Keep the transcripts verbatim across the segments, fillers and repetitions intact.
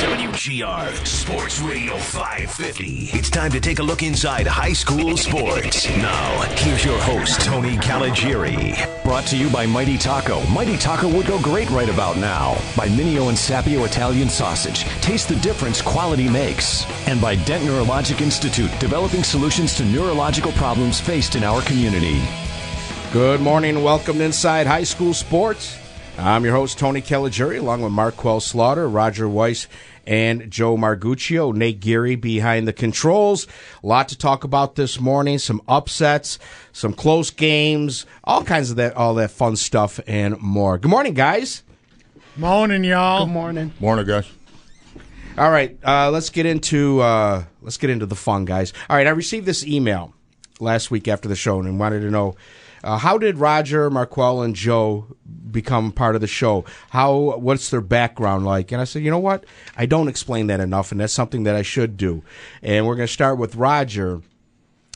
W G R Sports Radio five fifty. It's time to take a look inside high school sports. Now, here's your host, Tony Caligiuri. Brought to you by Mighty Taco. Mighty Taco would go great right about now. By Mineo and Sappio Italian Sausage. Taste the difference quality makes. And by Dent Neurologic Institute, developing solutions to neurological problems faced in our community. Good morning and welcome to Inside High School Sports. I'm your host, Tony Caligiuri, along with Marquel Slaughter, Roger Weiss, and Joe Marguccio. Nate Geary behind the controls. A lot to talk about this morning. Some upsets, some close games, all kinds of that, all that fun stuff and more. Good morning, guys. Morning, y'all. Good morning. Morning, guys. All right, uh, let's get into uh, let's get into the fun, guys. All right, I received this email last week after the show and wanted to know. Uh, how did Roger, Marquel, and Joe become part of the show? How? What's their background like? And I said, you know what? I don't explain that enough, and that's something that I should do. And we're going to start with Roger.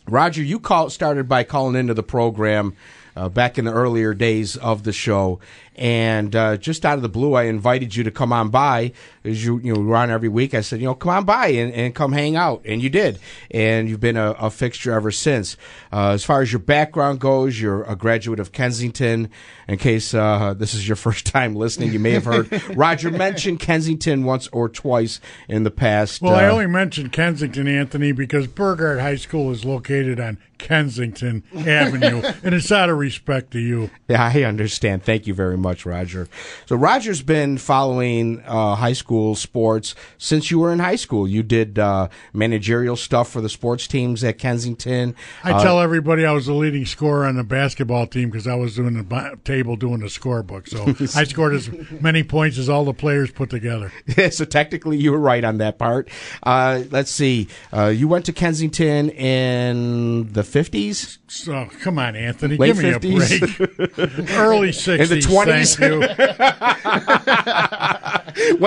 Roger, you call, started by calling into the program uh, back in the earlier days of the show. And uh, just out of the blue, I invited you to come on by. As you, you know, we were on every week. I said, you know, come on by and, and come hang out. And you did. And you've been a, a fixture ever since. Uh, as far as your background goes, you're a graduate of Kensington. In case uh, this is your first time listening, you may have heard Roger mention Kensington once or twice in the past. Well, uh, I only mentioned Kensington, Anthony, because Burgard High School is located on Kensington Avenue. And it's out of respect to you. Yeah, I understand. Thank you very much. Much, Roger. So Roger's been following uh, high school sports since you were in high school. You did uh, managerial stuff for the sports teams at Kensington. I uh, tell everybody I was the leading scorer on the basketball team because I was doing the b- table doing the scorebook. So I scored as many points as all the players put together. Yeah, so technically you were right on that part. Uh, let's see. Uh, you went to Kensington in the fifties? So come on, Anthony. Late give me fifties? A break. Early sixties. In the twenties. When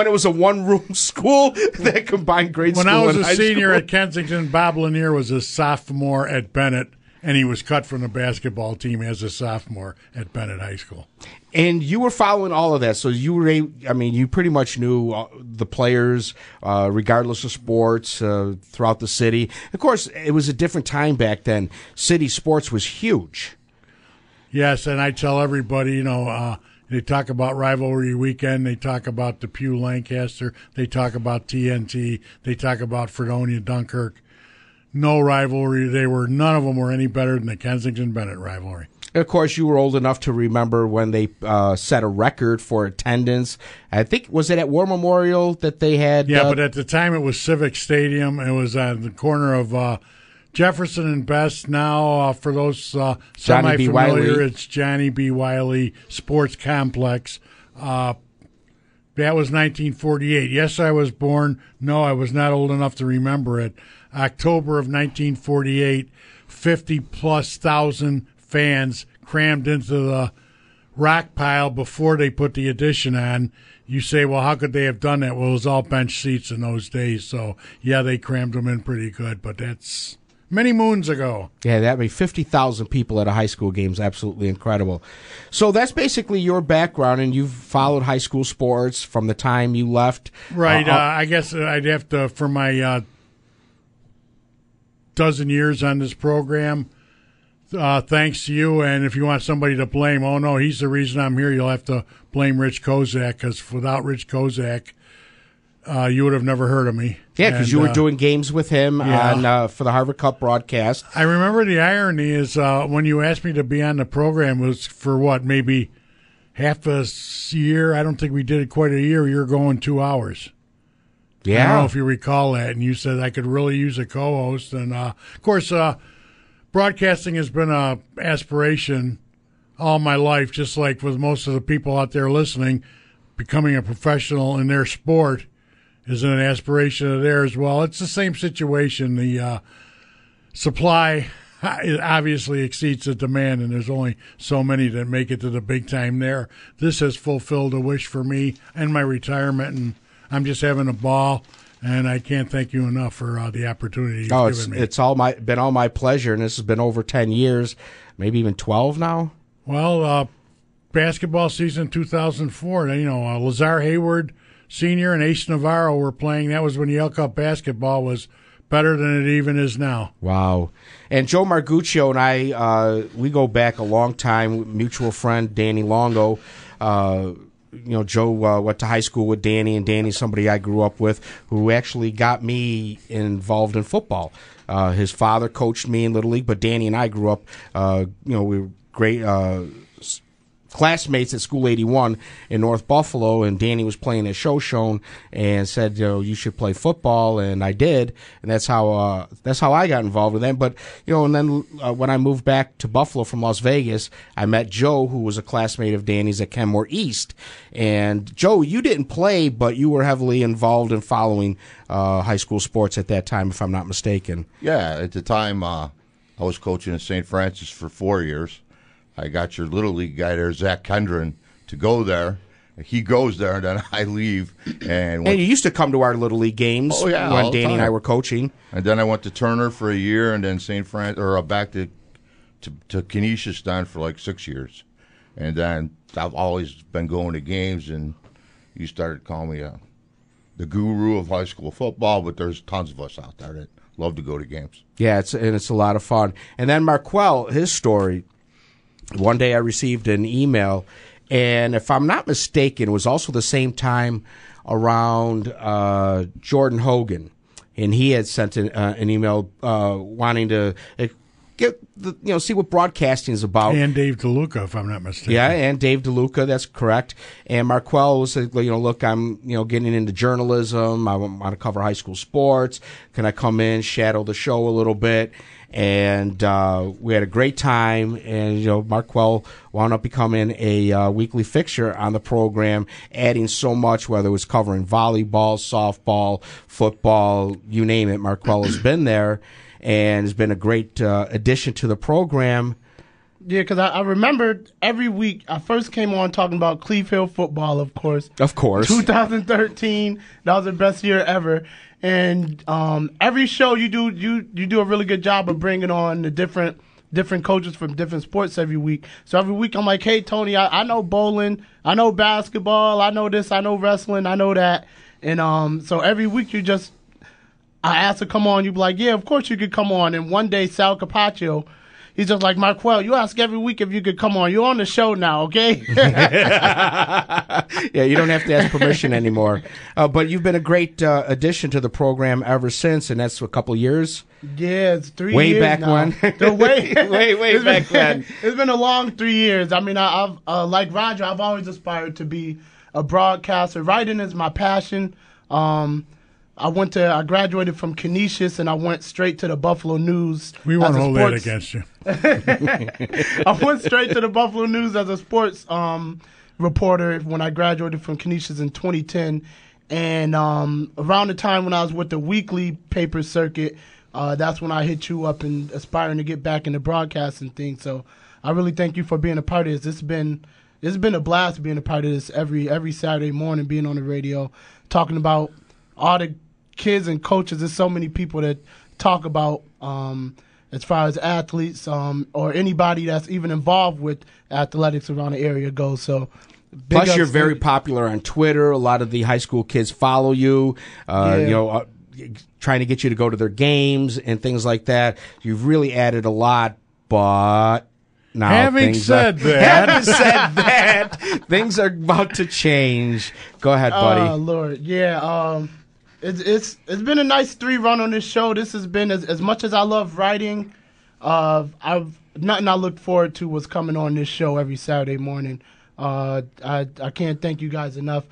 it was a one-room school that combined grade when school and high school. When I was a senior school. At Kensington, Bob Lanier was a sophomore at Bennett, and he was cut from the basketball team as a sophomore at Bennett High School. And you were following all of that, so you were, I mean, you pretty much knew the players, uh, regardless of sports, uh, throughout the city. Of course, it was a different time back then. City sports was huge. Yes, and I tell everybody, you know, uh, they talk about Rivalry Weekend. They talk about the Pew Lancaster. They talk about T N T. They talk about Fredonia Dunkirk. No rivalry. They were none of them were any better than the Kensington Bennett rivalry. Of course, you were old enough to remember when they uh, set a record for attendance. I think, was it at War Memorial that they had? Yeah, uh, but at the time it was Civic Stadium. It was on the corner of uh, Jefferson and Best. Now, uh, for those uh, semi-familiar, it's Johnny B. Wiley Sports Complex. Uh, that was nineteen forty-eight. Yes, I was born. No, I was not old enough to remember it. October of nineteen forty-eight, fifty-plus thousand fans crammed into the rock pile before they put the addition on. You say, well, how could they have done that? Well, it was all bench seats in those days. So, yeah, they crammed them in pretty good, but that's many moons ago. Yeah, that would be fifty thousand people at a high school game is absolutely incredible. So that's basically your background, and you've followed high school sports from the time you left. Right. Uh, uh, I guess I'd have to, for my uh, dozen years on this program, uh, thanks to you, and if you want somebody to blame, oh, no, he's the reason I'm here, you'll have to blame Rich Kozak, because without Rich Kozak, Uh, you would have never heard of me. Yeah, because you were uh, doing games with him yeah. on uh, for the Harvard Cup broadcast. I remember the irony is uh, when you asked me to be on the program, it was for what, maybe half a year? I don't think we did it quite a year. You were going two hours. Yeah. I don't know if you recall that. And you said I could really use a co-host. And, uh, of course, uh, broadcasting has been an aspiration all my life, just like with most of the people out there listening, becoming a professional in their sport. is an aspiration of theirs. Well, it's the same situation. The uh, supply obviously exceeds the demand, and there's only so many that make it to the big time there. This has fulfilled a wish for me and my retirement, and I'm just having a ball. And I can't thank you enough for uh, the opportunity you've oh, it's, given me. It's all my been all my pleasure, and this has been over ten years, maybe even twelve now. Well, uh, basketball season two thousand four, you know, uh, Lazar Hayward Senior and Ace Navarro were playing. That was when Yale Cup basketball was better than it even is now. Wow. And Joe Marguccio and I, uh, we go back a long time, mutual friend Danny Longo. Uh You know, Joe uh, went to high school with Danny, and Danny's somebody I grew up with who actually got me involved in football. Uh, his father coached me in Little League, but Danny and I grew up, uh, you know, we were great uh, classmates at School eighty-one in North Buffalo, and Danny was playing at Shoshone and said, you know, you should play football, and I did, and that's how uh, that's how I got involved with them. But, you know, and then uh, when I moved back to Buffalo from Las Vegas, I met Joe, who was a classmate of Danny's at Kenmore East. And, Joe, you didn't play, but you were heavily involved in following uh, high school sports at that time, if I'm not mistaken. Yeah, at the time uh, I was coaching at Saint Francis for four years. I got your Little League guy there, Zach Kendron, to go there. He goes there, and then I leave. And, and you used to come to our Little League games oh, yeah, when Danny and I were coaching. And then I went to Turner for a year, and then Saint Fran- or back to to, to Canisius for like six years. And then I've always been going to games, and you started calling me uh, the guru of high school football, but there's tons of us out there that love to go to games. Yeah, it's and it's a lot of fun. And then Marquel, his story. One day I received an email, and if I'm not mistaken, it was also the same time around uh, Jordan Hogan, and he had sent an, uh, an email uh, wanting to uh, get the, you know see what broadcasting is about. And Dave DeLuca, if I'm not mistaken. Yeah, and Dave DeLuca, that's correct. And Marquel said, you know, look, I'm you know getting into journalism. I want to cover high school sports. Can I come in, shadow the show a little bit? And uh, we had a great time, and you know Marquel wound up becoming a uh, weekly fixture on the program, adding so much, whether it was covering volleyball, softball, football, you name it. Marquel has been there and has been a great uh, addition to the program. Yeah, because I, I remember every week I first came on talking about Cleve Hill football, of course. Of course. twenty thirteen, that was the best year ever. And um, every show you do, you you do a really good job of bringing on the different different coaches from different sports every week. So every week I'm like, hey, Tony, I, I know bowling, I know basketball, I know this, I know wrestling, I know that. And um, so every week you just, I asked to come on, you'd be like, yeah, of course you could come on. And one day Sal Capaccio, he's just like, Marquel, you ask every week if you could come on. You're on the show now, okay? Yeah, you don't have to ask permission anymore. Uh, but you've been a great uh, addition to the program ever since, and that's a couple years. Yeah, it's three way years back now. When. The way, way, way it's back been, when. It's been a long three years. I mean, I, I've uh, like Roger, I've always aspired to be a broadcaster. Writing is my passion. Um I went to, I graduated from Canisius, and I went straight to the Buffalo News. We won't hold that against you. I went straight to the Buffalo News as a sports um, reporter when I graduated from Canisius in twenty ten. And um, around the time when I was with the weekly paper circuit, uh, that's when I hit you up and aspiring to get back into broadcasting things. So I really thank you for being a part of this. It's been it's been a blast being a part of this every every Saturday morning, being on the radio, talking about all the kids and coaches. There's so many people that talk about um, as far as athletes um, or anybody that's even involved with athletics around the area goes. So, plus you're very popular on Twitter. A lot of the high school kids follow you. Uh, yeah. You know, uh, trying to get you to go to their games and things like that. You've really added a lot, but. Now, having said are, that, having said that, things are about to change. Go ahead, buddy. Oh, uh, Lord, yeah. Um, it's it's it's been a nice three run on this show. This has been as, as much as I love writing. Uh, I've nothing I looked forward to was coming on this show every Saturday morning. Uh, I I can't thank you guys enough.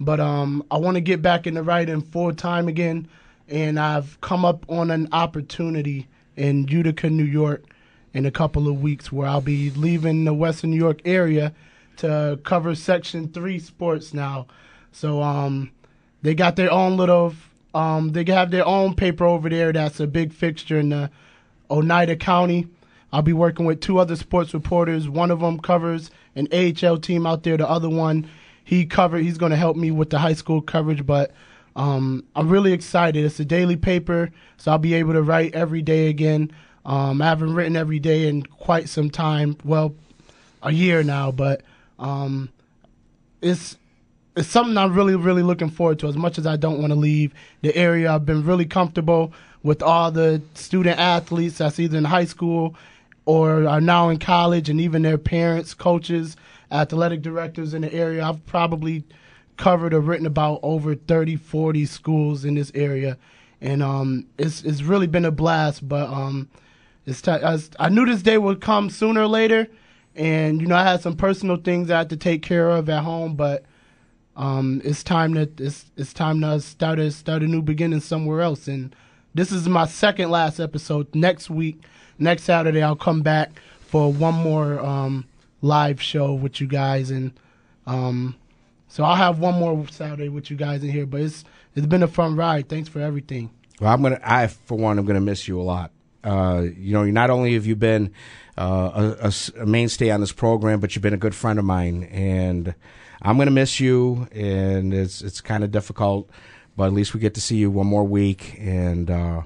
But um, I want to get back into writing full time again, and I've come up on an opportunity in Utica, New York, in a couple of weeks, where I'll be leaving the Western New York area to cover Section three sports now. So um, They got their own little, um, they have their own paper over there that's a big fixture in the Oneida County. I'll be working with two other sports reporters. One of them covers an A H L team out there. The other one, he covered. He's going to help me with the high school coverage, but um, I'm really excited. It's a daily paper, so I'll be able to write every day again. Um, I haven't written every day in quite some time, well, a year now, but um, it's it's something I'm really, really looking forward to. As much as I don't want to leave the area, I've been really comfortable with all the student athletes that's either in high school or are now in college, and even their parents, coaches, athletic directors in the area. I've probably covered or written about over thirty, forty schools in this area, and um, it's it's really been a blast, but um, it's t- I, was, I knew this day would come sooner or later, and, you know, I had some personal things I had to take care of at home, but um, it's time to it's it's time to start a start a new beginning somewhere else. And this is my second last episode. Next week, next Saturday, I'll come back for one more um, live show with you guys, and um, so I'll have one more Saturday with you guys in here. But it's it's been a fun ride. Thanks for everything. Well, I'm gonna I for one, I'm gonna miss you a lot. Uh, you know, not only have you been uh, a, a mainstay on this program, but you've been a good friend of mine, and I'm going to miss you, and it's it's kind of difficult, but at least we get to see you one more week, and uh,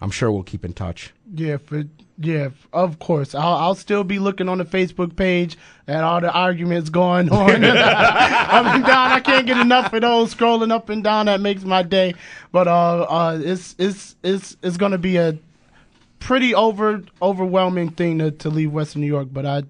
I'm sure we'll keep in touch. Yeah, for, yeah, of course. I'll, I'll still be looking on the Facebook page at all the arguments going on. I mean, Don, I can't get enough of those scrolling up and down. That makes my day, but uh, uh, it's it's it's it's going to be a pretty over overwhelming thing to, to leave Western New York, but I,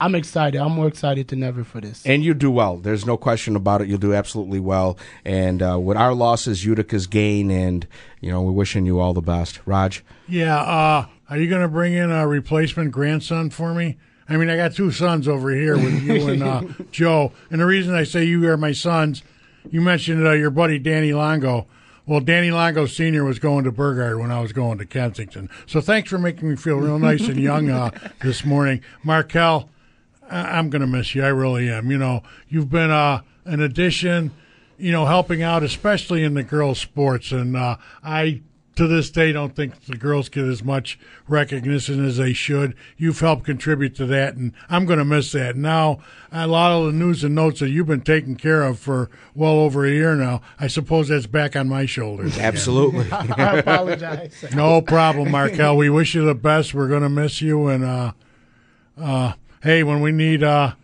I'm excited. I'm more excited than ever for this. And you do well. There's no question about it. You'll do absolutely well. And uh, with our losses, Utica's gain, and, you know, we're wishing you all the best. Raj? Yeah. Uh, are you going to bring in a replacement grandson for me? I mean, I got two sons over here with you and uh, Joe. And the reason I say you are my sons, you mentioned uh, your buddy Danny Longo. Well, Danny Longo Senior was going to Burgard when I was going to Kensington. So thanks for making me feel real nice and young uh, this morning. Marquel, I- I'm going to miss you. I really am. You know, you've been uh, an addition, you know, helping out, especially in the girls' sports. And uh, I, to this day, don't think the girls get as much recognition as they should. You've helped contribute to that, and I'm going to miss that. Now, a lot of the news and notes that you've been taking care of for well over a year now, I suppose that's back on my shoulders. Absolutely. I apologize. No problem, Marquel. We wish you the best. We're going to miss you. And, uh, uh, hey, when we need uh,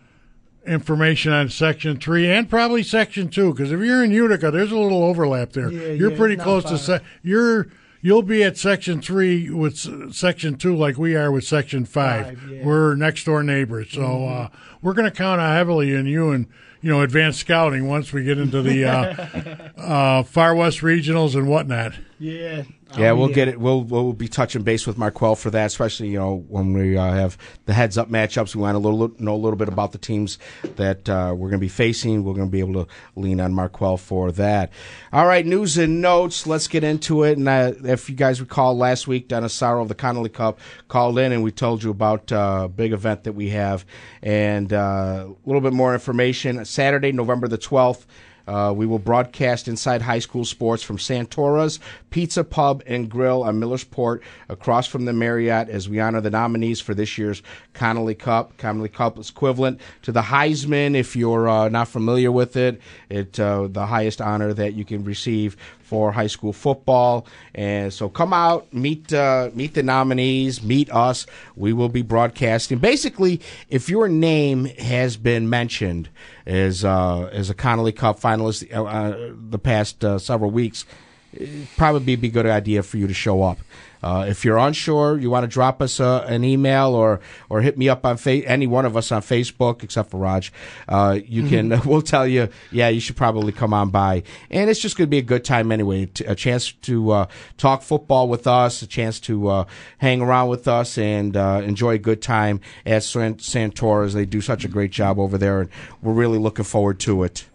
information on Section three and probably Section two, because if you're in Utica, there's a little overlap there. Yeah, you're yeah, pretty close far. to se- – you're – You'll be at Section three with Section two like we are with Section five. five yeah. We're next-door neighbors. So mm-hmm. uh, we're going to count heavily on you and, you know, advanced scouting once we get into the uh, uh, Far West Regionals and whatnot. Yeah. Yeah, we'll yeah. get it. We'll we'll be touching base with Marquel for that, especially, you know, when we uh, have the heads-up matchups. We want to little, know a little bit about the teams that uh, we're going to be facing. We're going to be able to lean on Marquel for that. All right, news and notes. Let's get into it. And uh, if you guys recall, last week, Dennis Sorrow of the Connolly Cup called in, and we told you about uh, a big event that we have. And uh, a little bit more information. Saturday, November the twelfth. Uh, we will broadcast inside high school sports from Santora's Pizza Pub and Grill on Millersport across from the Marriott as we honor the nominees for this year's Connolly Cup. Connolly Cup is equivalent to the Heisman. If you're uh, not familiar with it, it's uh, the highest honor that you can receive for high school football. And so come out, meet uh, meet the nominees, meet us. We will be broadcasting. Basically, if your name has been mentioned as, uh, as a Connolly Cup finalist uh, the past uh, several weeks, it'd probably be a good idea for you to show up. Uh, if you're unsure, you want to drop us uh, an email or or hit me up on fa- any one of us on Facebook, except for Raj. Uh, you can mm-hmm. we'll tell you, yeah, you should probably come on by. And it's just going to be a good time anyway, t- a chance to uh, talk football with us, a chance to uh, hang around with us and uh, enjoy a good time at Sant- Santora's. They do such a great job over there, and we're really looking forward to it.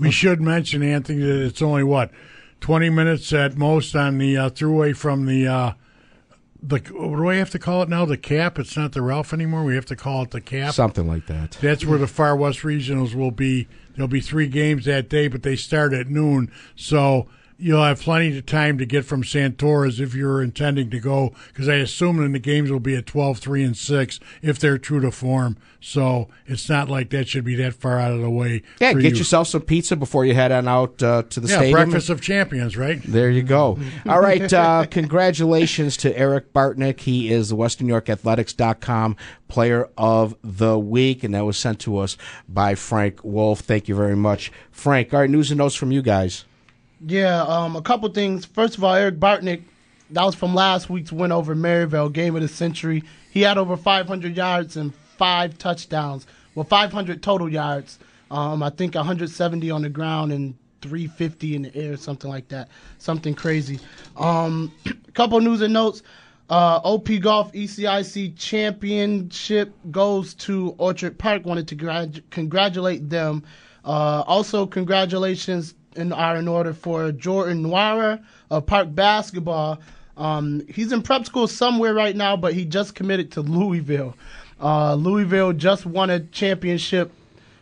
We should mention, Anthony, that it's only what? twenty minutes at most on the uh, throughway from the, uh, the what do I have to call it now? The Cap? It's not the Ralph anymore. We have to call it the Cap. Something like that. That's where the Far West Regionals will be There'll be three games that day, but they start at noon. So you'll have plenty of time to get from Santora's if you're intending to go, because I assume then the games will be at twelve, three, and six if they're true to form. So it's not like that should be that far out of the way. Yeah, for get you. yourself some pizza before you head on out uh, to the yeah, stadium. Yeah, breakfast of champions, right? There you go. All right, uh, congratulations to Eric Bartnik. He is the Western York Athletics dot com Player of the Week, and that was sent to us by Frank Wolf. Thank you very much, Frank. All right, news and notes from you guys. Yeah, um, a couple things. First of all, Eric Bartnik, that was from last week's win over Maryville, game of the century. He had over five hundred yards and five touchdowns. Well, five hundred total yards. Um, I think one hundred seventy on the ground and three hundred fifty in the air, something like that. Something crazy. Um, a couple news and notes. Uh, O P Golf E C I C Championship goes to Orchard Park. Wanted to grad- congratulate them. Uh, also, congratulations in our in order for Jordan Nwara of Park Basketball. Um, he's in prep school somewhere right now, but he just committed to Louisville. Uh, Louisville just won a championship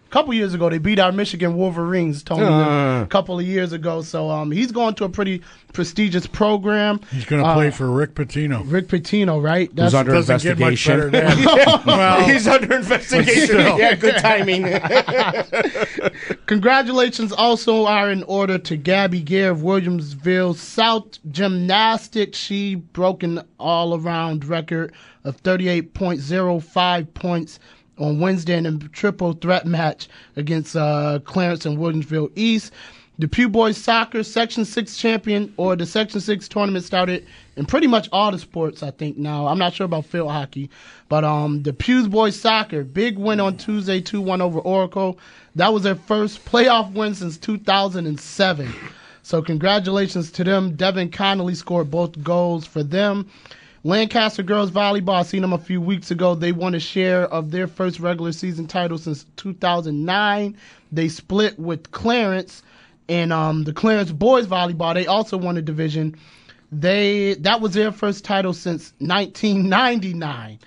a couple years ago. They beat our Michigan Wolverines, Tony, uh. a couple of years ago. So um, he's going to a pretty prestigious program. He's going to uh, play for Rick Pitino. Rick Pitino, right? That's, he's under investigation. Well, he's under investigation. Yeah, good timing. Congratulations also are in order to Gabby Gare of Williamsville South Gymnastics. She broke an all-around record of thirty-eight point oh five points on Wednesday in a triple threat match against uh, Clarence and Williamsville East. The Pew Boys Soccer Section six champion, or the Section six tournament started in pretty much all the sports, I think, now. I'm not sure about field hockey. But um, the Pew Boys Soccer, big win on Tuesday, two one over Oracle. That was their first playoff win since two thousand seven. So congratulations to them. Devin Connolly scored both goals for them. Lancaster Girls Volleyball, I seen them a few weeks ago. They won a share of their first regular season title since two thousand nine. They split with Clarence. And um, the Clarence Boys Volleyball, they also won a division. They That was their first title since nineteen ninety-nine.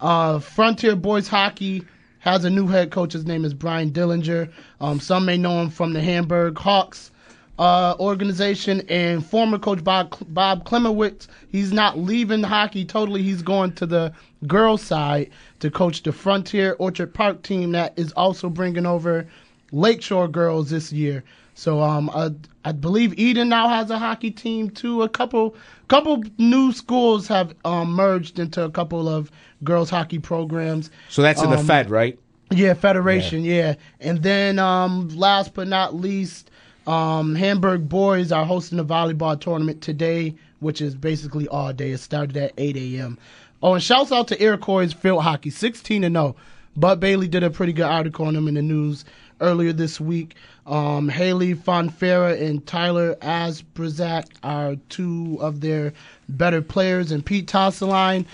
Uh, Frontier Boys Hockey has a new head coach. His name is Brian Dillinger. Um, some may know him from the Hamburg Hawks uh, organization. And former coach Bob, Bob Klemowicz, he's not leaving hockey totally. He's going to the girls' side to coach the Frontier Orchard Park team that is also bringing over Lakeshore girls this year. So um, I, I believe Eden now has a hockey team too. A couple, couple new schools have um, merged into a couple of girls hockey programs. So that's um, in the Fed, right? Yeah, Federation. Yeah, yeah. And then um, last but not least, um, Hamburg Boys are hosting a volleyball tournament today, which is basically all day. It started at eight a.m. Oh, and shouts out to Iroquois field hockey, sixteen and oh. Bud Bailey did a pretty good article on them in the news earlier this week. Um, Haley Fonfera and Tyler Asbrzak are two of their better players. And Pete Tosseline,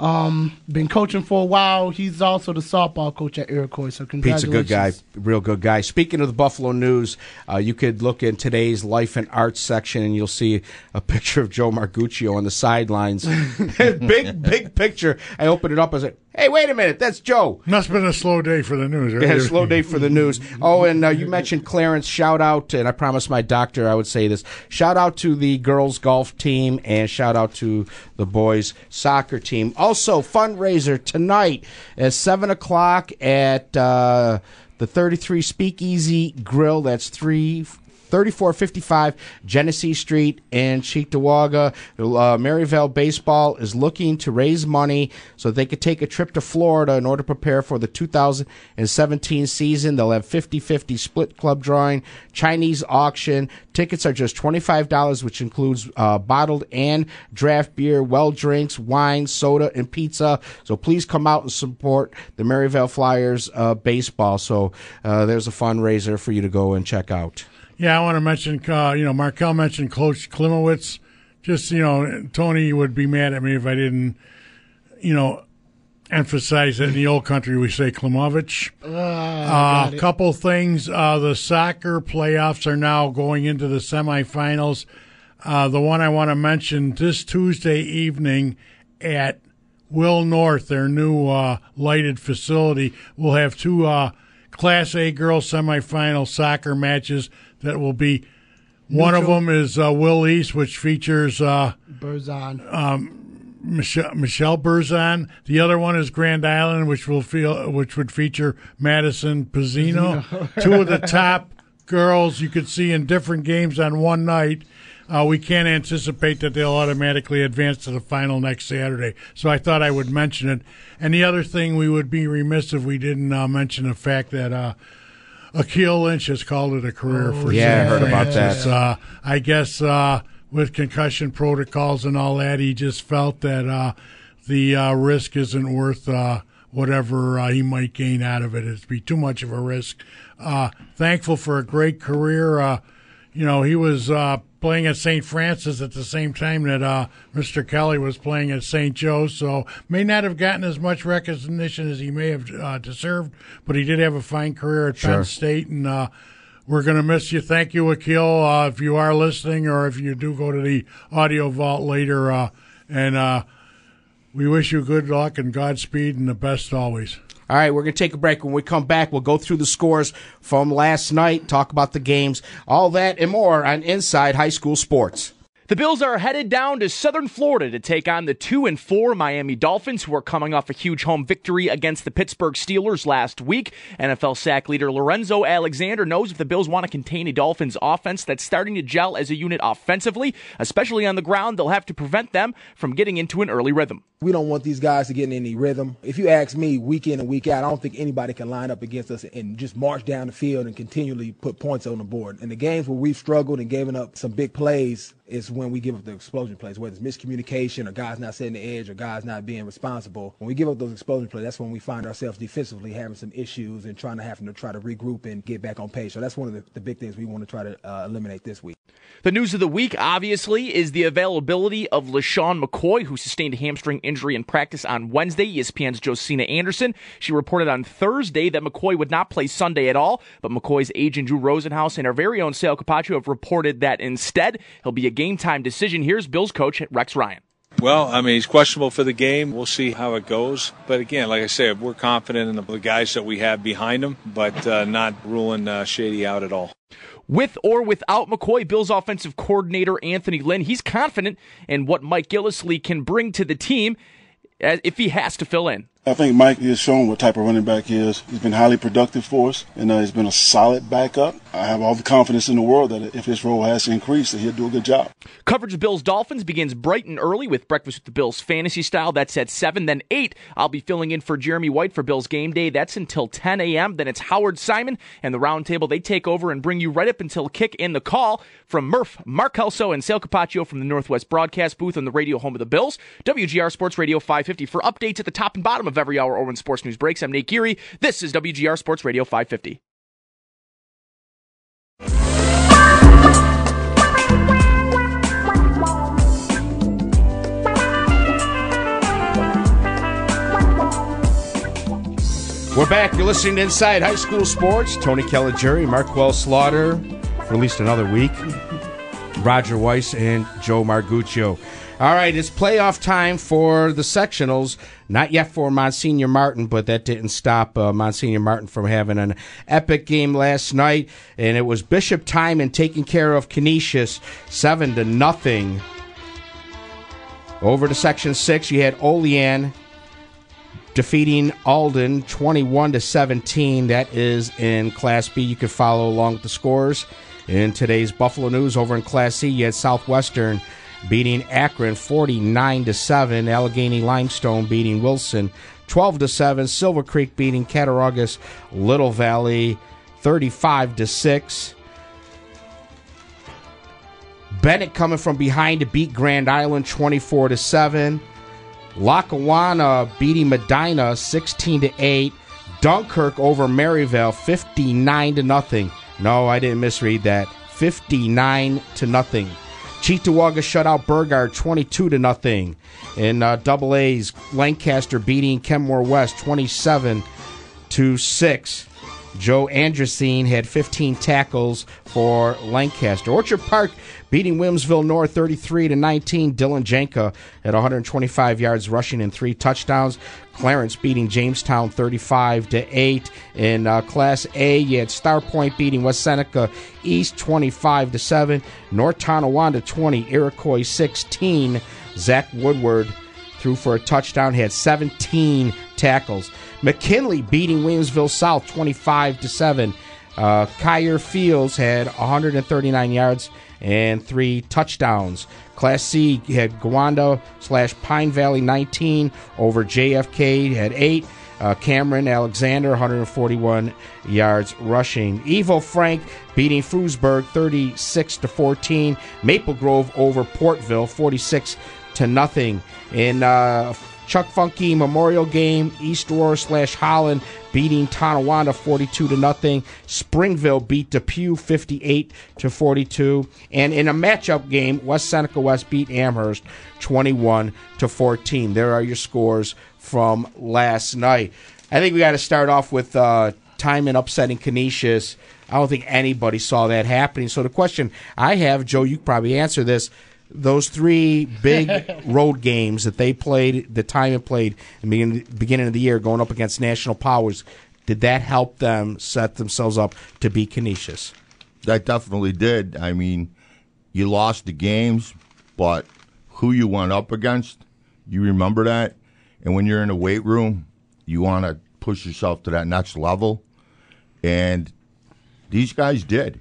um, been coaching for a while. He's also the softball coach at Iroquois, so congratulations. Pete's a good guy, real good guy. Speaking of the Buffalo News, uh, you could look in today's Life and Arts section, and you'll see a picture of Joe Marguccio on the sidelines. Big, big picture. I opened it up as a hey, wait a minute, that's Joe. Must have been a slow day for the news, right? Yeah, a slow day for the news. Oh, and uh, you mentioned Clarence. Shout out, and I promised my doctor I would say this. Shout out to the girls' golf team, and shout out to the boys' soccer team. Also, fundraiser tonight at seven o'clock at uh, the thirty-three Speakeasy Grill. That's three... thirty-four fifty-five Genesee Street in Cheektowaga. Uh, Maryville Baseball is looking to raise money so they could take a trip to Florida in order to prepare for the two thousand seventeen season. They'll have fifty-fifty split club drawing, Chinese auction. Tickets are just twenty-five dollars, which includes uh, bottled and draft beer, well drinks, wine, soda, and pizza. So please come out and support the Maryville Flyers uh, baseball. So uh, there's a fundraiser for you to go and check out. Yeah, I want to mention, uh, you know, Marquel mentioned Coach Klemowicz. Just, you know, Tony would be mad at me if I didn't, you know, emphasize that in the old country we say Klemowicz. A uh, uh, couple things. Uh, the soccer playoffs are now going into the semifinals. Uh, the one I want to mention this Tuesday evening at Will North, their new uh, lighted facility, will have two uh, Class A girls semifinal soccer matches that will be. Neutral. One of them is uh, Will East, which features uh, Berzon. Um, Michelle, Michelle Berzon. The other one is Grand Island, which will feel which would feature Madison Pizzino. Pizzino. Two of the top girls you could see in different games on one night. Uh, we can't anticipate that they'll automatically advance to the final next Saturday. So I thought I would mention it. And the other thing, we would be remiss if we didn't uh, mention the fact that uh, Akil Lynch has called it a career oh, for yeah, Saint I heard Francis. About that. Uh, I guess uh, with concussion protocols and all that, he just felt that uh, the uh, risk isn't worth uh, whatever uh, he might gain out of it. It'd be too much of a risk. Uh, thankful for a great career. Uh, you know, he was uh, playing at Saint Francis at the same time that uh, Mister Kelly was playing at Saint Joe's, so may not have gotten as much recognition as he may have uh, deserved, but he did have a fine career at sure. Penn State, and uh, we're going to miss you. Thank you, Akil, uh, if you are listening, or if you do go to the audio vault later, uh, and uh, we wish you good luck and Godspeed and the best always. All right, we're going to take a break. When we come back, we'll go through the scores from last night, talk about the games, all that and more on Inside High School Sports. The Bills are headed down to Southern Florida to take on the two and four Miami Dolphins, who are coming off a huge home victory against the Pittsburgh Steelers last week. N F L sack leader Lorenzo Alexander knows if the Bills want to contain a Dolphins offense that's starting to gel as a unit offensively, especially on the ground, they'll have to prevent them from getting into an early rhythm. We don't want these guys to get in any rhythm. If you ask me, week in and week out, I don't think anybody can line up against us and just march down the field and continually put points on the board. In the games where we've struggled and given up some big plays is when we give up the explosion plays, whether it's miscommunication or guys not setting the edge or guys not being responsible. When we give up those explosion plays, that's when we find ourselves defensively having some issues and trying to have to try to regroup and get back on pace. So that's one of the, the big things we want to try to uh, eliminate this week. The news of the week, obviously, is the availability of LaShawn McCoy, who sustained a hamstring injury in practice on Wednesday. E S P N's Josina Anderson, she reported on Thursday that McCoy would not play Sunday at all, but McCoy's agent Drew Rosenhaus and our very own Sal Capaccio have reported that instead he'll be a game-time decision. Here's Bills coach Rex Ryan. Well, I mean, he's questionable for the game. We'll see how it goes. But again, like I said, we're confident in the guys that we have behind him, but uh, not ruling uh, Shady out at all. With or without McCoy, Bills offensive coordinator Anthony Lynn, he's confident in what Mike Gillislee can bring to the team if he has to fill in. I think Mike has shown what type of running back he is. He's been highly productive for us, and uh, he's been a solid backup. I have all the confidence in the world that if his role has increased, that he'll do a good job. Coverage of Bills-Dolphins begins bright and early with Breakfast with the Bills Fantasy Style. That's at seven, then eight. I'll be filling in for Jeremy White for Bills Game Day. That's until ten a.m. Then it's Howard Simon and the Roundtable. They take over and bring you right up until kick in the call from Murph, Mark Kelso, and Sal Capaccio from the Northwest Broadcast Booth on the radio home of the Bills. W G R Sports Radio five fifty for updates at the top and bottom of every hour over in sports news breaks. I'm Nate Geary. This is W G R Sports Radio five fifty. We're back. You're listening to Inside High School Sports. Tony Caligiuri, Marquel Slaughter, for at least another week. Roger Weiss and Joe Marguccio. All right, it's playoff time for the sectionals. Not yet for Monsignor Martin, but that didn't stop uh, Monsignor Martin from having an epic game last night. And it was Bishop Tyman taking care of Canisius, seven to nothing. Over to Section Six, you had Olean defeating Alden, twenty-one to seventeen. That is in Class B. You can follow along with the scores in today's Buffalo News. Over in Class C, you had Southwestern beating Akron forty-nine to seven, Allegheny Limestone beating Wilson twelve to seven, Silver Creek beating Cattaraugus Little Valley thirty-five to six. Bennett coming from behind to beat Grand Island twenty-four to seven. Lackawanna beating Medina sixteen to eight. Dunkirk over Maryville fifty-nine to nothing. No, I didn't misread that. fifty-nine to nothing. Cheektowaga shut out Burgard twenty-two to nothing. In uh, double A's, Lancaster beating Kenmore West twenty-seven to six. Joe Andresine had fifteen tackles for Lancaster. Orchard Park beating Williamsville North thirty-three to nineteen. Dylan Janka at one hundred twenty-five yards rushing and three touchdowns. Clarence beating Jamestown thirty-five to eight. In uh, Class A, you had Star Point beating West Seneca East twenty-five to seven. North Tonawanda twenty, Iroquois sixteen. Zach Woodward threw for a touchdown, had seventeen tackles. McKinley beating Williamsville South twenty-five to seven. Uh, Kyer Fields had one hundred thirty-nine yards and three touchdowns. Class C had Gowanda slash Pine Valley nineteen over J F K had eight. Uh, Cameron Alexander one hundred forty-one yards rushing. Evo Frank beating Frewsburg thirty-six to fourteen. Maple Grove over Portville forty-six to nothing. In uh, Chuck Funky Memorial Game, East Aurora slash Holland beating Tonawanda forty-two to nothing. Springville beat Depew fifty-eight to forty-two. And in a matchup game, West Seneca West beat Amherst twenty-one to fourteen. There are your scores from last night. I think we got to start off with uh, Tyman upsetting Canisius. I don't think anybody saw that happening. So the question I have, Joe, you probably answer this. Those three big road games that they played, the time it played in the beginning of the year, going up against national powers, did that help them set themselves up to be Canisius? That definitely did. I mean, you lost the games, but who you went up against, you remember that. And when you're in the weight room, you want to push yourself to that next level. And these guys did.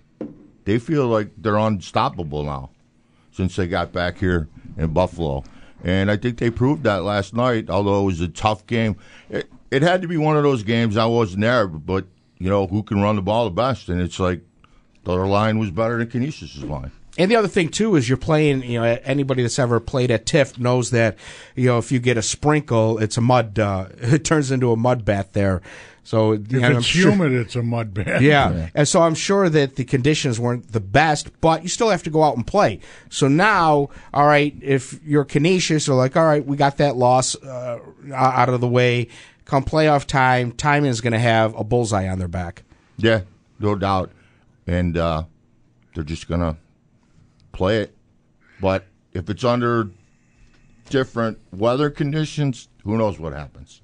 They feel like they're unstoppable now since they got back here in Buffalo. And I think they proved that last night, although it was a tough game. It, it had to be one of those games. I wasn't there, but, you know, who can run the ball the best? And it's like their line was better than Canisius' line. And the other thing, too, is you're playing, you know, anybody that's ever played at T I F F knows that, you know, if you get a sprinkle, it's a mud, uh, it turns into a mud bath there. So if you know, it's I'm humid, sure, it's a mud bath. Yeah. yeah. And so I'm sure that the conditions weren't the best, but you still have to go out and play. So now, all right, if you're Canisius, they're like, all right, we got that loss uh, out of the way. Come playoff time, Tyman is going to have a bullseye on their back. Yeah, no doubt. And uh, they're just going to play it, but if it's under different weather conditions, who knows what happens.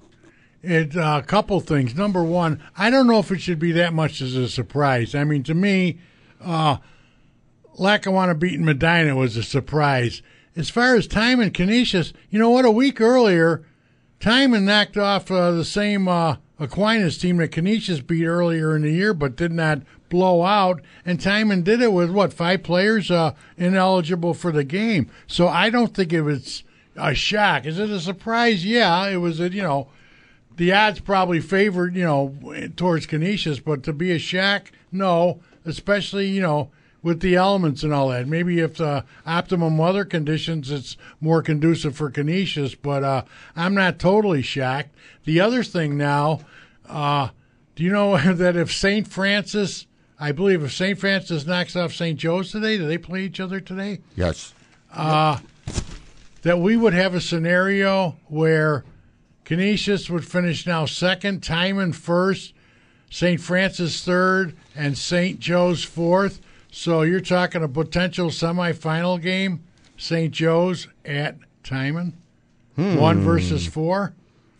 It's uh, a couple things. Number one, I don't know if it should be that much as a surprise. I mean, to me, uh, Lackawanna beating Medina was a surprise. As far as Tyman and Canisius, you know what, a week earlier, Tyman knocked off uh, the same uh, Aquinas team that Canisius beat earlier in the year but did not blow out, and Tyman did it with, what, five players uh, ineligible for the game. So I don't think it was a shock. Is it a surprise? Yeah, it was, a, you know, the odds probably favored, you know, towards Canisius, but to be a shock, no, especially, you know, with the elements and all that. Maybe if the optimum weather conditions, it's more conducive for Canisius, but uh, I'm not totally shocked. The other thing now, uh, do you know that if Saint Francis... I believe if Saint Francis knocks off Saint Joe's today, do they play each other today? Yes. Uh, that we would have a scenario where Canisius would finish now second, Tyman first, Saint Francis third, and Saint Joe's fourth. So you're talking a potential semifinal game, Saint Joe's at Tyman, hmm. one versus four.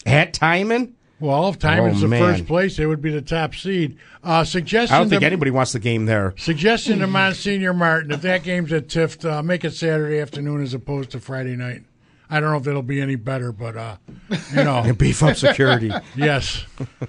At Tyman? Well, if Tyman's oh, the first place, it would be the top seed. Uh, suggestion I don't think to, anybody wants the game there. Suggestion to Monsignor Martin, if that game's at T I F F, uh, make it Saturday afternoon as opposed to Friday night. I don't know if it'll be any better, but, uh, you know. And beef up security. Yes. Well, Ab- if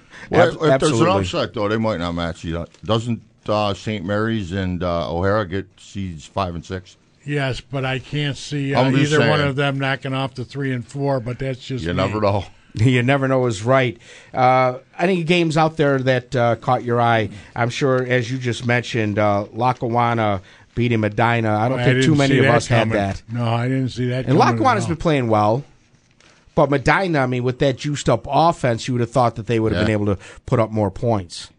absolutely. There's an upset, though, they might not match you. Doesn't uh, Saint Mary's and uh, O'Hara get seeds five and six? Yes, but I can't see uh, either saying. one of them knocking off the three and four, but that's just You me. never know. You never know is right. Uh, any games out there that uh, caught your eye? I'm sure, as you just mentioned, uh, Lackawanna beating Medina. I don't oh, think I too many of us coming. had that. No, I didn't see that. And Lackawanna's been playing well. But Medina, I mean, with that juiced-up offense, you would have thought that they would have yeah. been able to put up more points.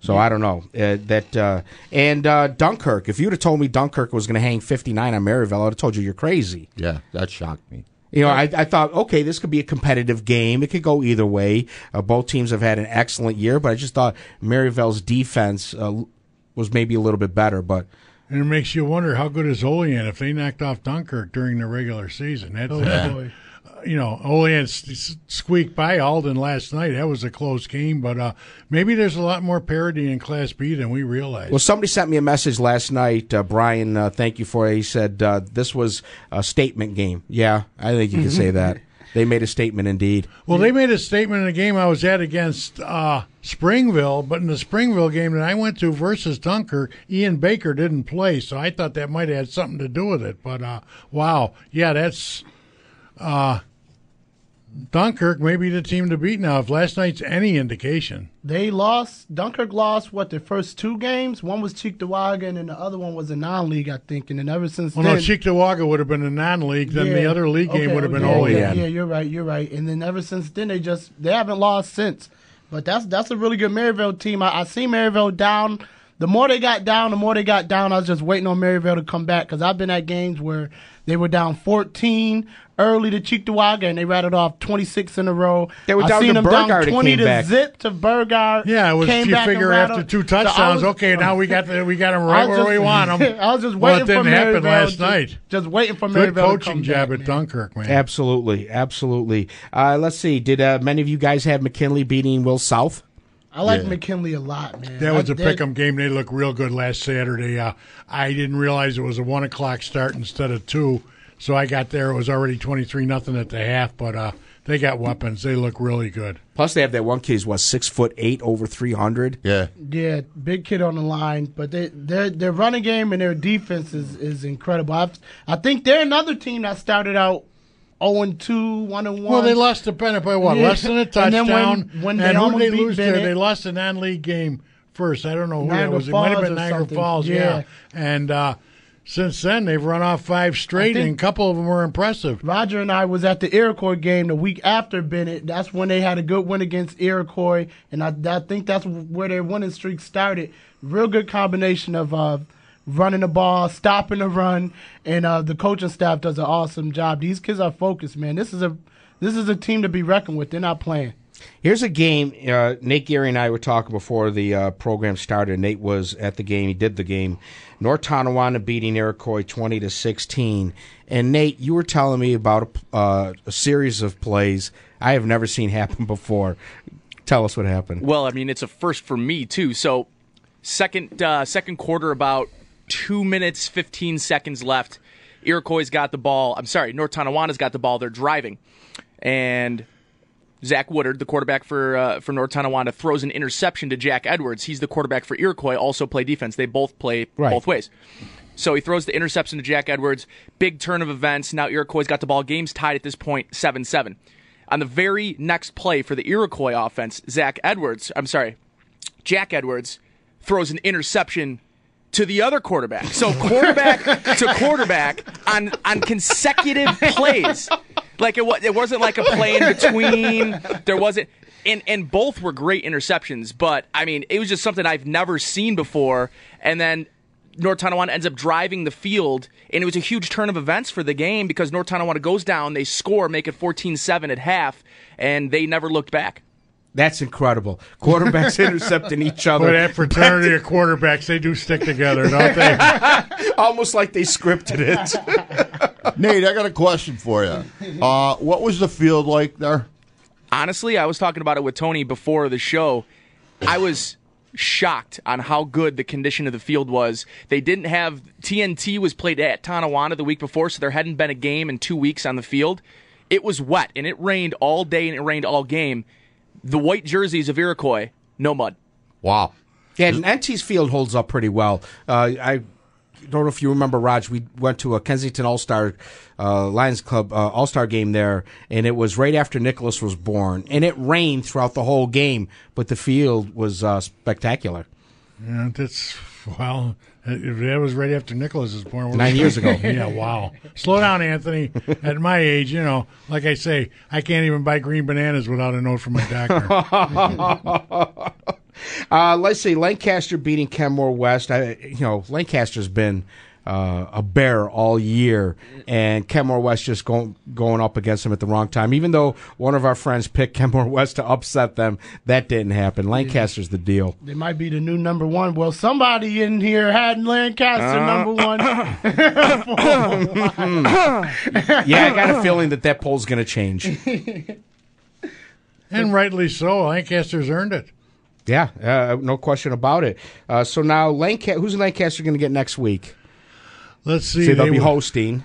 So yeah. I don't know. Uh, that uh, And uh, Dunkirk, if you would have told me Dunkirk was going to hang fifty-nine on Maryville, I would have told you you're crazy. Yeah, that shocked me. You know, I, I thought, okay, this could be a competitive game. It could go either way. Uh, both teams have had an excellent year, but I just thought Maryville's defense uh, was maybe a little bit better. But And it makes you wonder how good is Olean if they knocked off Dunkirk during the regular season. That's, oh, yeah. boy. Uh, you know, Olean s- squeaked by Alden last night. That was a close game, but uh, maybe there's a lot more parity in Class B than we realize. Well, somebody sent me a message last night, uh, Brian, uh, thank you for it. He said uh, this was a statement game. Yeah, I think you can say that. They made a statement indeed. Well, they made a statement in a game I was at against uh, Springville, but in the Springville game that I went to versus Dunkirk, Ian Baker didn't play, so I thought that might have had something to do with it. But, uh, wow, yeah, that's uh, Dunkirk may be the team to beat now, if last night's any indication. They lost. Dunkirk lost, what, their first two games? One was Cheektowaga, and then the other one was a non-league, I think. And then ever since well, then. Well, no, Cheektowaga would have been a non-league. Then yeah. the other league okay, game would have been yeah, Olean. Yeah, yeah, you're right, you're right. And then ever since then, they just they haven't lost since. But that's that's a really good Maryville team. I, I see Maryville down. The more they got down, the more they got down. I was just waiting on Maryville to come back because I've been at games where they were down fourteen early to Cheektowaga, and they rattled off twenty-six in a row. They were down to Burgard. Down twenty to back. Zip to Burgard. Yeah, it was. If you figure after two touchdowns, so was, okay, now we got the, we got them right where just, we want them. I was just waiting well, it didn't for happen last just, night. Just waiting for Maryville. Good coaching to come job back, at man. Dunkirk, man. Absolutely, absolutely. Uh, let's see. Did uh, many of you guys have McKinley beating Will South? I like yeah. McKinley a lot, man. That was I, a pick-em game. They looked real good last Saturday. Uh, I didn't realize it was a one o'clock start instead of two, so I got there. It was already twenty-three nothing at the half, but uh, they got weapons. They look really good. Plus, they have that one kid who's, what, six foot eight, over three hundred? Yeah. Yeah, big kid on the line. But they, their their running game and their defense is, is incredible. I've, I think they're another team that started out oh and two, one and one. Well, they lost to Bennett by what? Yeah. Less than a touchdown. And then when, when and they, who they lose Bennett, there, they lost a non-league game first. I don't know who Niagara that was. Falls it might have been Niagara something. Falls, yeah. yeah. And uh, since then, they've run off five straight, and a couple of them were impressive. Roger and I was at the Iroquois game the week after Bennett. That's when they had a good win against Iroquois, and I, I think that's where their winning streak started. Real good combination of uh, – running the ball, stopping the run, and uh, the coaching staff does an awesome job. These kids are focused, man. This is a this is a team to be reckoned with. They're not playing. Here's a game. Uh, Nate Geary and I were talking before the uh, program started. Nate was at the game. He did the game. North Tonawanda beating Iroquois twenty to sixteen. And Nate, you were telling me about a, uh, a series of plays I have never seen happen before. Tell us what happened. Well, I mean, it's a first for me too. So second uh, second quarter about. Two minutes, fifteen seconds left. Iroquois got the ball. I'm sorry, North Tonawanda's got the ball. They're driving. And Zach Woodard, the quarterback for uh, for North Tonawanda, throws an interception to Jack Edwards. He's the quarterback for Iroquois, also play defense. They both play right. both ways. So he throws the interception to Jack Edwards. Big turn of events. Now Iroquois got the ball. Game's tied at this point, seven seven. On the very next play for the Iroquois offense, Zach Edwards, I'm sorry, Jack Edwards throws an interception to the other quarterback. So quarterback to quarterback on on consecutive plays. Like it, it wasn't like a play in between. There wasn't. And, and both were great interceptions. But, I mean, it was just something I've never seen before. And then North Tonawanda ends up driving the field. And it was a huge turn of events for the game because North Tonawanda goes down. They score, make it fourteen seven at half. And they never looked back. That's incredible. Quarterbacks intercepting each other. But that fraternity of quarterbacks, they do stick together, don't they? Almost like they scripted it. Nate, I got a question for you. Uh, what was the field like there? Honestly, I was talking about it with Tony before the show. I was shocked on how good the condition of the field was. They didn't have – T N T was played at Tonawanda the week before, so there hadn't been a game in two weeks on the field. It was wet, and it rained all day, and it rained all game. The white jerseys of Iroquois, no mud. Wow. Yeah, and N T's field holds up pretty well. Uh, I don't know if you remember, Raj, we went to a Kensington All-Star uh, Lions Club uh, All-Star game there, and it was right after Nicholas was born. And it rained throughout the whole game, but the field was uh, spectacular. Yeah, that's, well, that was right after Nicholas was born. Nine years ago. Yeah, wow. Slow down, Anthony. At my age, you know, like I say, I can't even buy green bananas without a note from my doctor. uh, let's see, Lancaster beating Kenmore West. I, you know, Lancaster's been uh, a bear all year, and Kenmore West just going going up against them at the wrong time. Even though one of our friends picked Kenmore West to upset them, that didn't happen. Lancaster's the deal. They might be the new number one. Well, somebody in here had Lancaster uh, number one. Yeah, I got a feeling that that poll's going to change. And rightly so. Lancaster's earned it. Yeah, uh, no question about it. Uh, so now, Lanca- who's Lancaster going to get next week? Let's see. So they'll they be will. hosting.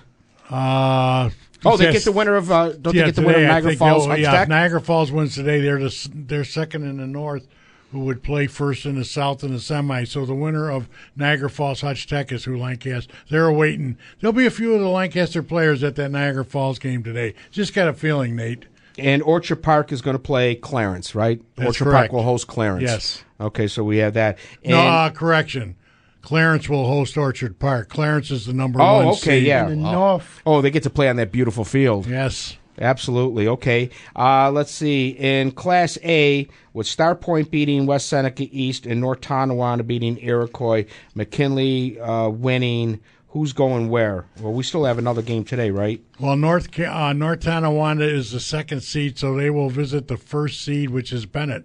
Uh, oh, they yes. get the winner of. Uh, don't yeah, they get the today, winner of Niagara Falls? Yeah, if Niagara Falls wins today, they're the, they're second in the North, who would play first in the South in the semi. So the winner of Niagara Falls Hutch Tech is who Lancaster. They're awaiting. There'll be a few of the Lancaster players at that Niagara Falls game today. Just got a feeling, Nate. And Orchard Park is going to play Clarence, right? That's Orchard correct. Park will host Clarence. Yes. Okay, so we have that. And no, uh, correction. Clarence will host Orchard Park. Clarence is the number oh, one okay, seed yeah. in the oh. North. Oh, they get to play on that beautiful field. Yes. Absolutely. Okay. Uh, let's see. In Class A, with Star Point beating West Seneca East and North Tonawanda beating Iroquois, McKinley uh, winning. Who's going where? Well, we still have another game today, right? Well, North uh, North Tonawanda is the second seed, so they will visit the first seed, which is Bennett.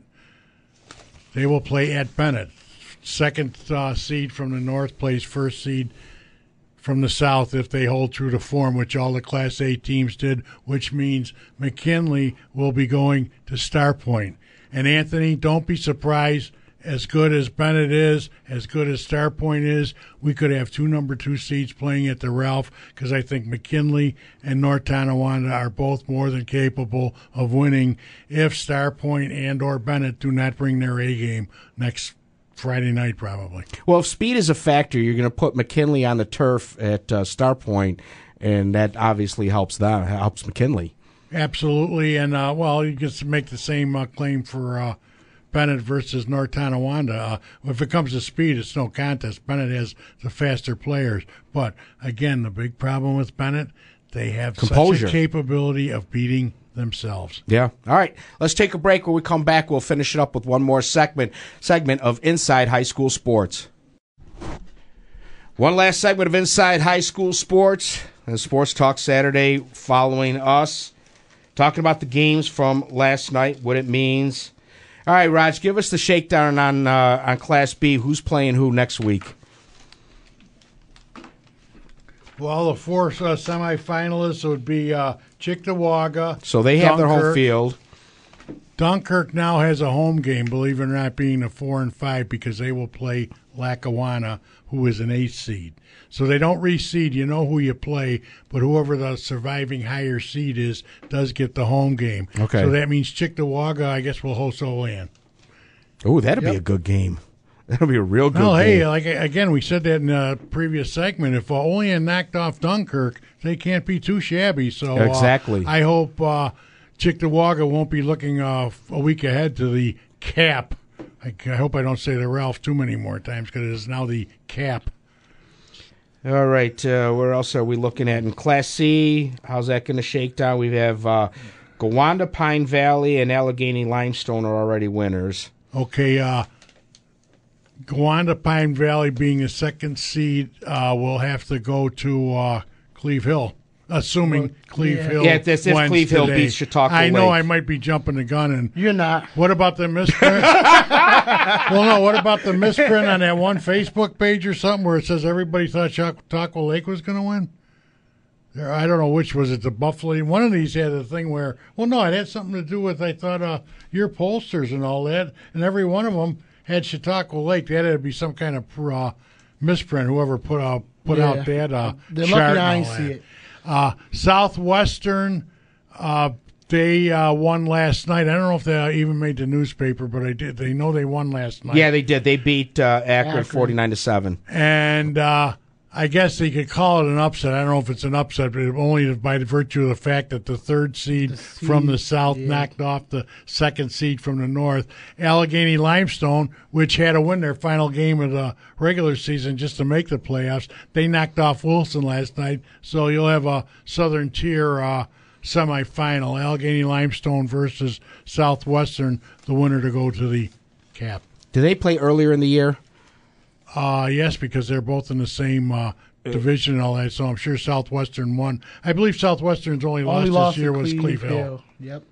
They will play at Bennett. Second uh, seed from the North plays first seed from the South if they hold true to form, which all the Class A teams did, which means McKinley will be going to Star Point. And, Anthony, don't be surprised. As good as Bennett is, as good as Star Point is, we could have two number two seeds playing at the Ralph, because I think McKinley and North Tonawanda are both more than capable of winning if Star Point and or Bennett do not bring their A game next Friday night, probably. Well, if speed is a factor, you're going to put McKinley on the turf at uh, Star Point, and that obviously helps that helps McKinley. Absolutely, and uh, well, you can make the same uh, claim for. Uh, Bennett versus North Tonawanda. Uh, if it comes to speed, it's no contest. Bennett has the faster players. But, again, the big problem with Bennett, they have Composure. such a capability of beating themselves. Yeah. All right. Let's take a break. When we come back, we'll finish it up with one more segment, segment of Inside High School Sports. One last segment of Inside High School Sports and Sports Talk Saturday following us. Talking about the games from last night, what it means. All right, Raj, give us the shakedown on uh, on Class B. Who's playing who next week? Well, the four uh, semifinalists would be uh, Chickawaga. So they have Dunkirk. Their home field. Dunkirk now has a home game, believe it or not, being a four and five, because they will play Lackawanna, who is an eighth seed. So they don't reseed. You know who you play, but whoever the surviving higher seed is does get the home game. Okay. So that means Chickawaga, I guess, will host Olean. Oh, that'll yep. be a good game. That'll be a real good well, game. Well, hey, like again, we said that in a previous segment. If Olean knocked off Dunkirk, they can't be too shabby. So exactly. Uh, I hope uh, Chickawaga won't be looking uh, a week ahead to the cap. I, I hope I don't say the Ralph too many more times, because it is now the cap. All right, uh, where else are we looking at? In Class C, how's that going to shake down? We have uh, Gowanda, Pine Valley, and Allegheny Limestone are already winners. Okay, uh, Gowanda, Pine Valley being the second seed uh, will have to go to uh, Cleve Hill, assuming well, Cleve yeah. Hill yeah, that's if Cleve Hill today. Beats Chautauqua I Lake. know I might be jumping the gun. And You're not. What about the misprint? Well, no, what about the misprint on that one Facebook page or something where it says everybody thought Chautauqua Lake was going to win? There, I don't know which was it, the Buffalo. One of these had a thing where, well, no, it had something to do with, I thought, uh, your pollsters and all that, and every one of them had Chautauqua Lake. That had to be some kind of uh, misprint, whoever put, uh, put yeah. out that uh, They're chart. Lucky I didn't see it. Uh, Southwestern, uh, they uh, won last night. I don't know if they even made the newspaper, but I did. They know they won last night. Yeah, they did. They beat uh, Akron forty-nine to seven. And uh, I guess they could call it an upset. I don't know if it's an upset, but only by virtue of the fact that the third seed, the seed from the South yeah. knocked off the second seed from the North. Allegheny Limestone, which had to win their final game of the regular season just to make the playoffs, they knocked off Wilson last night. So you'll have a Southern Tier uh, semifinal, Allegheny Limestone versus Southwestern, the winner to go to the cap. Do they play earlier in the year? Uh, yes, because they're both in the same uh, division and all that, so I'm sure Southwestern won. I believe Southwestern's only, only loss, loss this year was Cleve, Cleve Hill. Hill. Yep.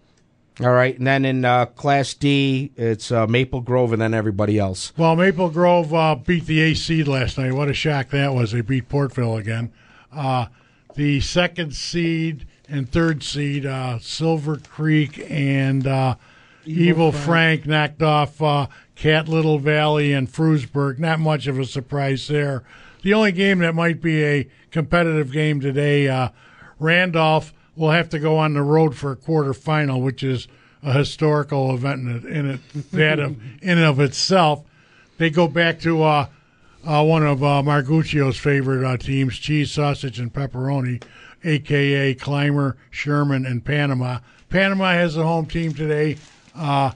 All right, and then in uh, Class D, it's uh, Maple Grove and then everybody else. Well, Maple Grove uh, beat the A C last night. What a shock that was. They beat Portville again. Uh, the second seed and third seed, uh, Silver Creek and uh, Evil, Evil Frank. Frank, knocked off uh, Cat Little Valley and Frewsburg. Not much of a surprise there. The only game that might be a competitive game today, uh, Randolph will have to go on the road for a quarterfinal, which is a historical event in it, in it, that of, in and of itself. They go back to uh, uh, one of uh, Marguccio's favorite uh, teams, Cheese, Sausage, and Pepperoni, a k a. Clymer, Sherman, and Panama. Panama has a home team today. Uh,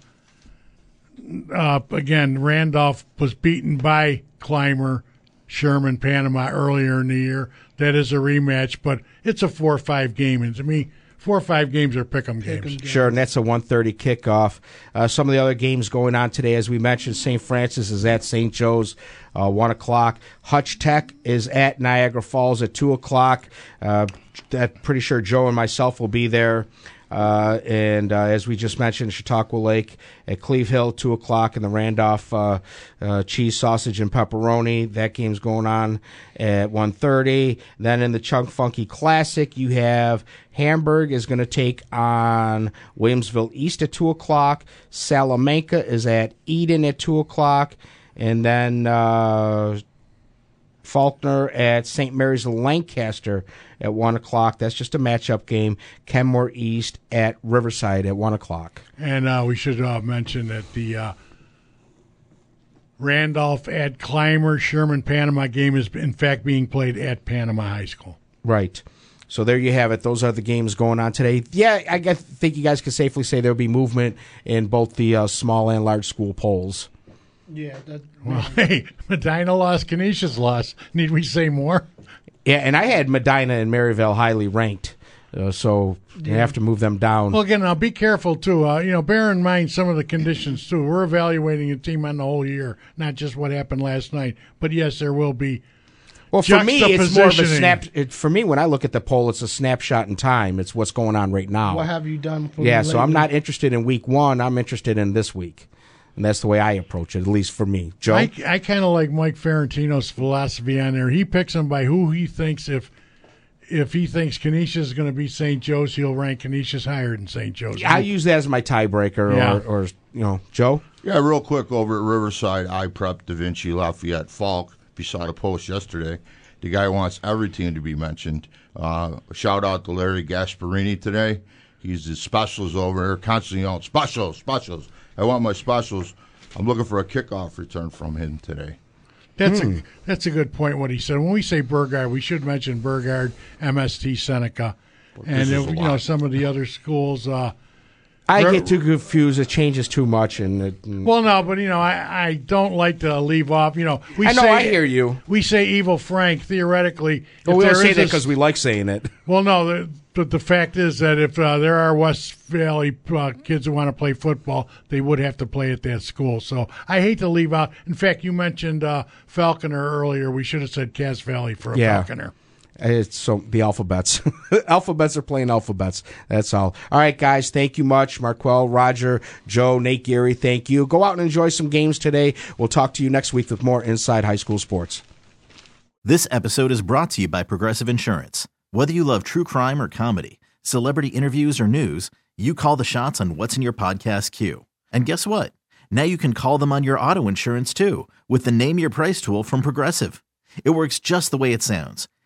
uh, again, Randolph was beaten by Clymer, Sherman, Panama earlier in the year. That is a rematch, but it's a four or five game. And to me, four or five games are pick 'em games. Sure, and that's a one thirty kickoff. Uh, some of the other games going on today, as we mentioned, Saint Francis is at Saint Joe's, uh, one o'clock. Hutch Tech is at Niagara Falls at two o'clock. Uh, I'm pretty sure Joe and myself will be there. Uh, and uh, as we just mentioned, Chautauqua Lake at Cleve Hill, two o'clock, and the Randolph uh, uh, Cheese, Sausage, and Pepperoni. That game's going on at one thirty. Then in the Chunk Funky Classic, you have Hamburg is going to take on Williamsville East at two o'clock. Salamanca is at Eden at two o'clock. And then uh, Faulkner at Saint Mary's Lancaster at one o'clock. That's just a matchup game. Kenmore East at Riverside at one o'clock. And uh, we should uh, mention that the uh, Randolph at Clymer, Sherman, Panama game is, in fact, being played at Panama High School. Right. So there you have it. Those are the games going on today. Yeah, I think you guys can safely say there will be movement in both the uh, small and large school polls. Yeah. That, well, hey, Medina lost, Canisius lost. Need we say more? Yeah, and I had Medina and Maryville highly ranked, uh, so you yeah. have to move them down. Well, again, now be careful, too. Uh, you know, bear in mind some of the conditions, too. We're evaluating a team on the whole year, not just what happened last night. But, yes, there will be Well, for me, it's more of a snap. It, for me, when I look at the poll, it's a snapshot in time. It's what's going on right now. What have you done for Yeah, so I'm not interested in week one. I'm interested in this week. And that's the way I approach it, at least for me. Joe? I, I kind of like Mike Ferentino's philosophy on there. He picks them by who he thinks. If if he thinks Canisius is going to be Saint Joe's, he'll rank Canisius higher than Saint Joe's. Yeah, I use that as my tiebreaker yeah. or, or, you know, Joe? Yeah, real quick, over at Riverside, I prepped Da Vinci, Lafayette, Falk. Beside a post yesterday. The guy wants every team to be mentioned. Uh, shout out to Larry Gasparini today. He's the specials over there, constantly on specials, specials. I want my specials. I'm looking for a kickoff return from him today. That's mm. a that's a good point, what he said. When we say Burgard, we should mention Burgard, M S T Seneca, but and it, you know some of the other schools. Uh, I re- get too confused. It changes too much. And, it, and Well, no, but, you know, I, I don't like to leave off. You know, we I know, say, I hear you. We say Evil Frank, theoretically. Well, we don't say that because we like saying it. Well, no, the, But the fact is that if uh, there are West Valley uh, kids who want to play football, they would have to play at that school. So I hate to leave out. In fact, you mentioned uh, Falconer earlier. We should have said Cass Valley for a yeah. Falconer. It's so the alphabets. Alphabets are playing alphabets. That's all. All right, guys, thank you much. Marquel, Roger, Joe, Nate Geary, thank you. Go out and enjoy some games today. We'll talk to you next week with more Inside High School Sports. This episode is brought to you by Progressive Insurance. Whether you love true crime or comedy, celebrity interviews or news, you call the shots on what's in your podcast queue. And guess what? Now you can call them on your auto insurance too with the Name Your Price tool from Progressive. It works just the way it sounds.